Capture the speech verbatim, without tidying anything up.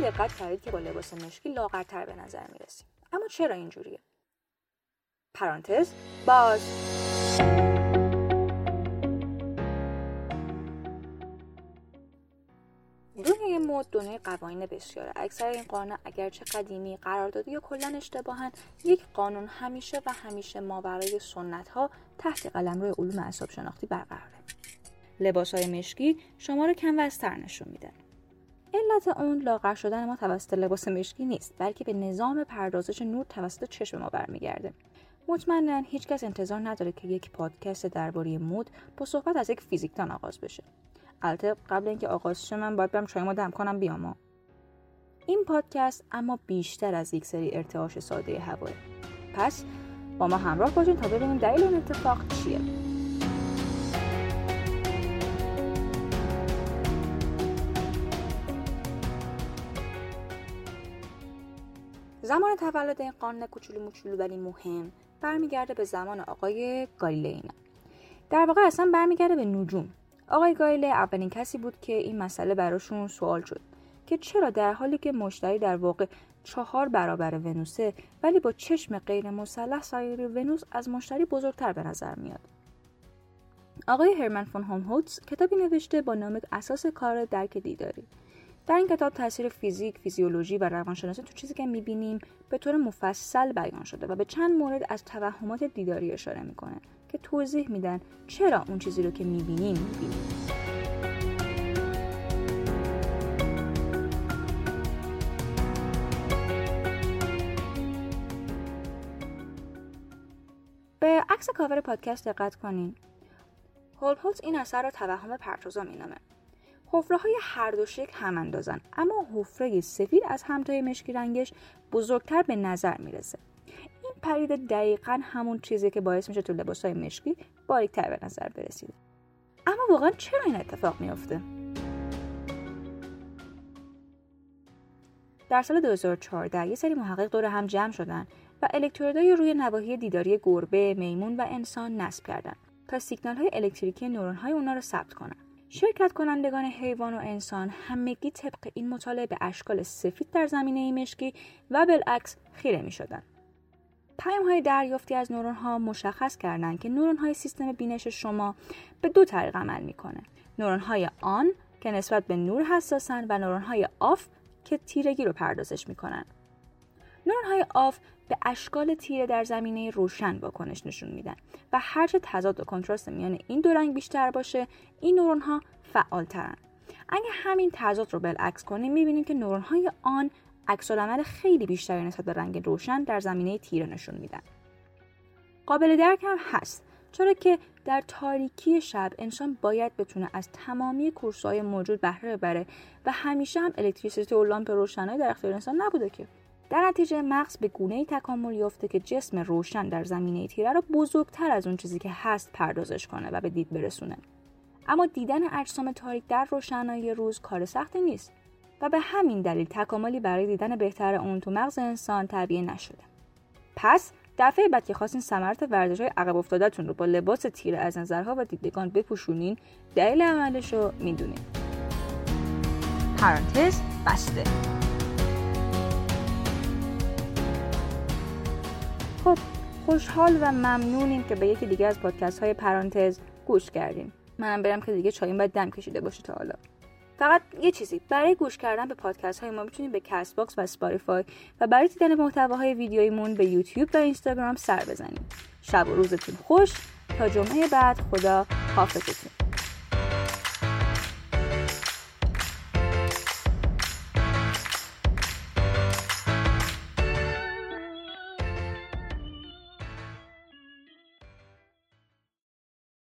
دقت کردید که با لباس مشکی لاغرتر به نظر میرسیم. اما چرا اینجوریه؟ پرانتز باز. دنیای مد دنیای قوانین بسیاره. اکثر این قوانین اگرچه قدیمی، قراردادی یا کلا اشتباهن، یک قانون همیشه و همیشه ماورای سنت‌ها تحت قلمرو علوم اعصاب شناختی برقراره. لباس‌های مشکی شما رو کم وزن‌تر نشون میدن. علت اون لاغر شدن ما توسط لباس مشکی نیست، بلکه به نظام پردازش نور توسط چشم ما برمیگرده. مطمئناً هیچکس انتظار نداره که یک پادکست درباره مد با صحبت از یک فیزیکدان آغاز بشه. البته قبل اینکه آغاز شه من باید برم چایمو دم کنم بیاما. این پادکست اما بیشتر از یک سری ارتعاش ساده هواه. پس با ما همراه باشین تا ببینیم دلیل اون اتفاق چیه. زمان تولد این قانون کوچولو موچولو ولی مهم برمیگرده به زمان آقای گالیله. در واقع اصلا برمیگرده به نجوم. آقای گالیله اولین کسی بود که این مسئله براشون سوال شد که چرا در حالی که مشتری در واقع چهار برابر ونوسه، ولی با چشم غیر مسلح سایر ونوس از مشتری بزرگتر به نظر میاد. آقای هرمن فون هلمهولتز کتابی نوشته با نام اساس کار درک دیداری. در این کتاب تاثیر فیزیک، فیزیولوژی و روانشناسی تو چیزی که می‌بینیم به طور مفصل بیان شده و به چند مورد از توهمات دیداری اشاره می‌کنه که توضیح میدن چرا اون چیزی رو که می‌بینیم می‌بینیم. به عکس کاور پادکست دقت کنین. هولپولز این اثر رو توهم پرتوزا مینامه. حفره‌های هر دو شکل هم اندازن، اما حفره سفید از همتای مشکی رنگش بزرگتر به نظر میرسه. این پریده دقیقاً همون چیزی که باعث میشه تو لباس‌های مشکی باریک‌تر به نظر برسید. اما واقعاً چرا این اتفاق میفته؟ در سال دو هزار و چهارده یه سری محقق دور هم جمع شدن و الکترودهای روی نواحی دیداری گربه، میمون و انسان نصب کردن تا سیگنال‌های الکتریکی نورون‌های اون‌ها رو ثبت کنن. شرکت کنندگان حیوان و انسان همگی طبق این مطالعه به اشکال سفید در زمینه مشکی و بالعکس خیره می شدن. پیام‌های دریافتی از نورون‌ها مشخص کردند که نورون‌های سیستم بینش شما به دو طریق عمل می‌کنه. نورون‌های آن که نسبت به نور حساسن و نورون‌های آف که تیرگی رو پردازش می‌کنن. نورون‌های آف به اشکال تیره در زمینه روشن واکنش نشون میدن و هرچه تضاد و کنتراست میان این دو رنگ بیشتر باشه، این نورون ها فعال ترن. اگه همین تضاد رو بالعکس کنیم میبینیم که نورون های آن عکس العمل خیلی بیشتری نسبت به رنگ روشن در زمینه تیره نشون میدن. قابل درک هم هست، چرا که در تاریکی شب انسان باید بتونه از تمامی کورس‌های موجود بهره ببره و همیشه هم الکتریسیته و لامپ روشنایی در اختیار انسان نبوده که. در نتیجه مغز به گونه‌ای تکامل یافته که جسم روشن در زمینه تیره رو بزرگتر از اون چیزی که هست پردازش کنه و به دید برسونه. اما دیدن اجسام تاریک در روشنایی روز کار سختی نیست و به همین دلیل تکاملی برای دیدن بهتر اون تو مغز انسان تعبیه نشده. پس دفعه بعد که خواستین ثمرات ورزش‌های عقب افتاده‌تون رو با لباس تیره از نظرها و دیدگان بپوشونین، دلیل عملش رو می‌دونین. پرانتز بسته. خب خوشحال و ممنونیم که به یکی دیگه از پادکست های پرانتز گوش کردیم. منم برم که دیگه چاییم باید دم کشیده باشه تا حالا. فقط یه چیزی، برای گوش کردن به پادکست های ما میتونید به کست باکس و اسپاتیفای و برای دیدن محتواهای ویدیوییمون به یوتیوب و اینستاگرام سر بزنید. شب و روزتون خوش، تا جمعه بعد، خدا حافظتون.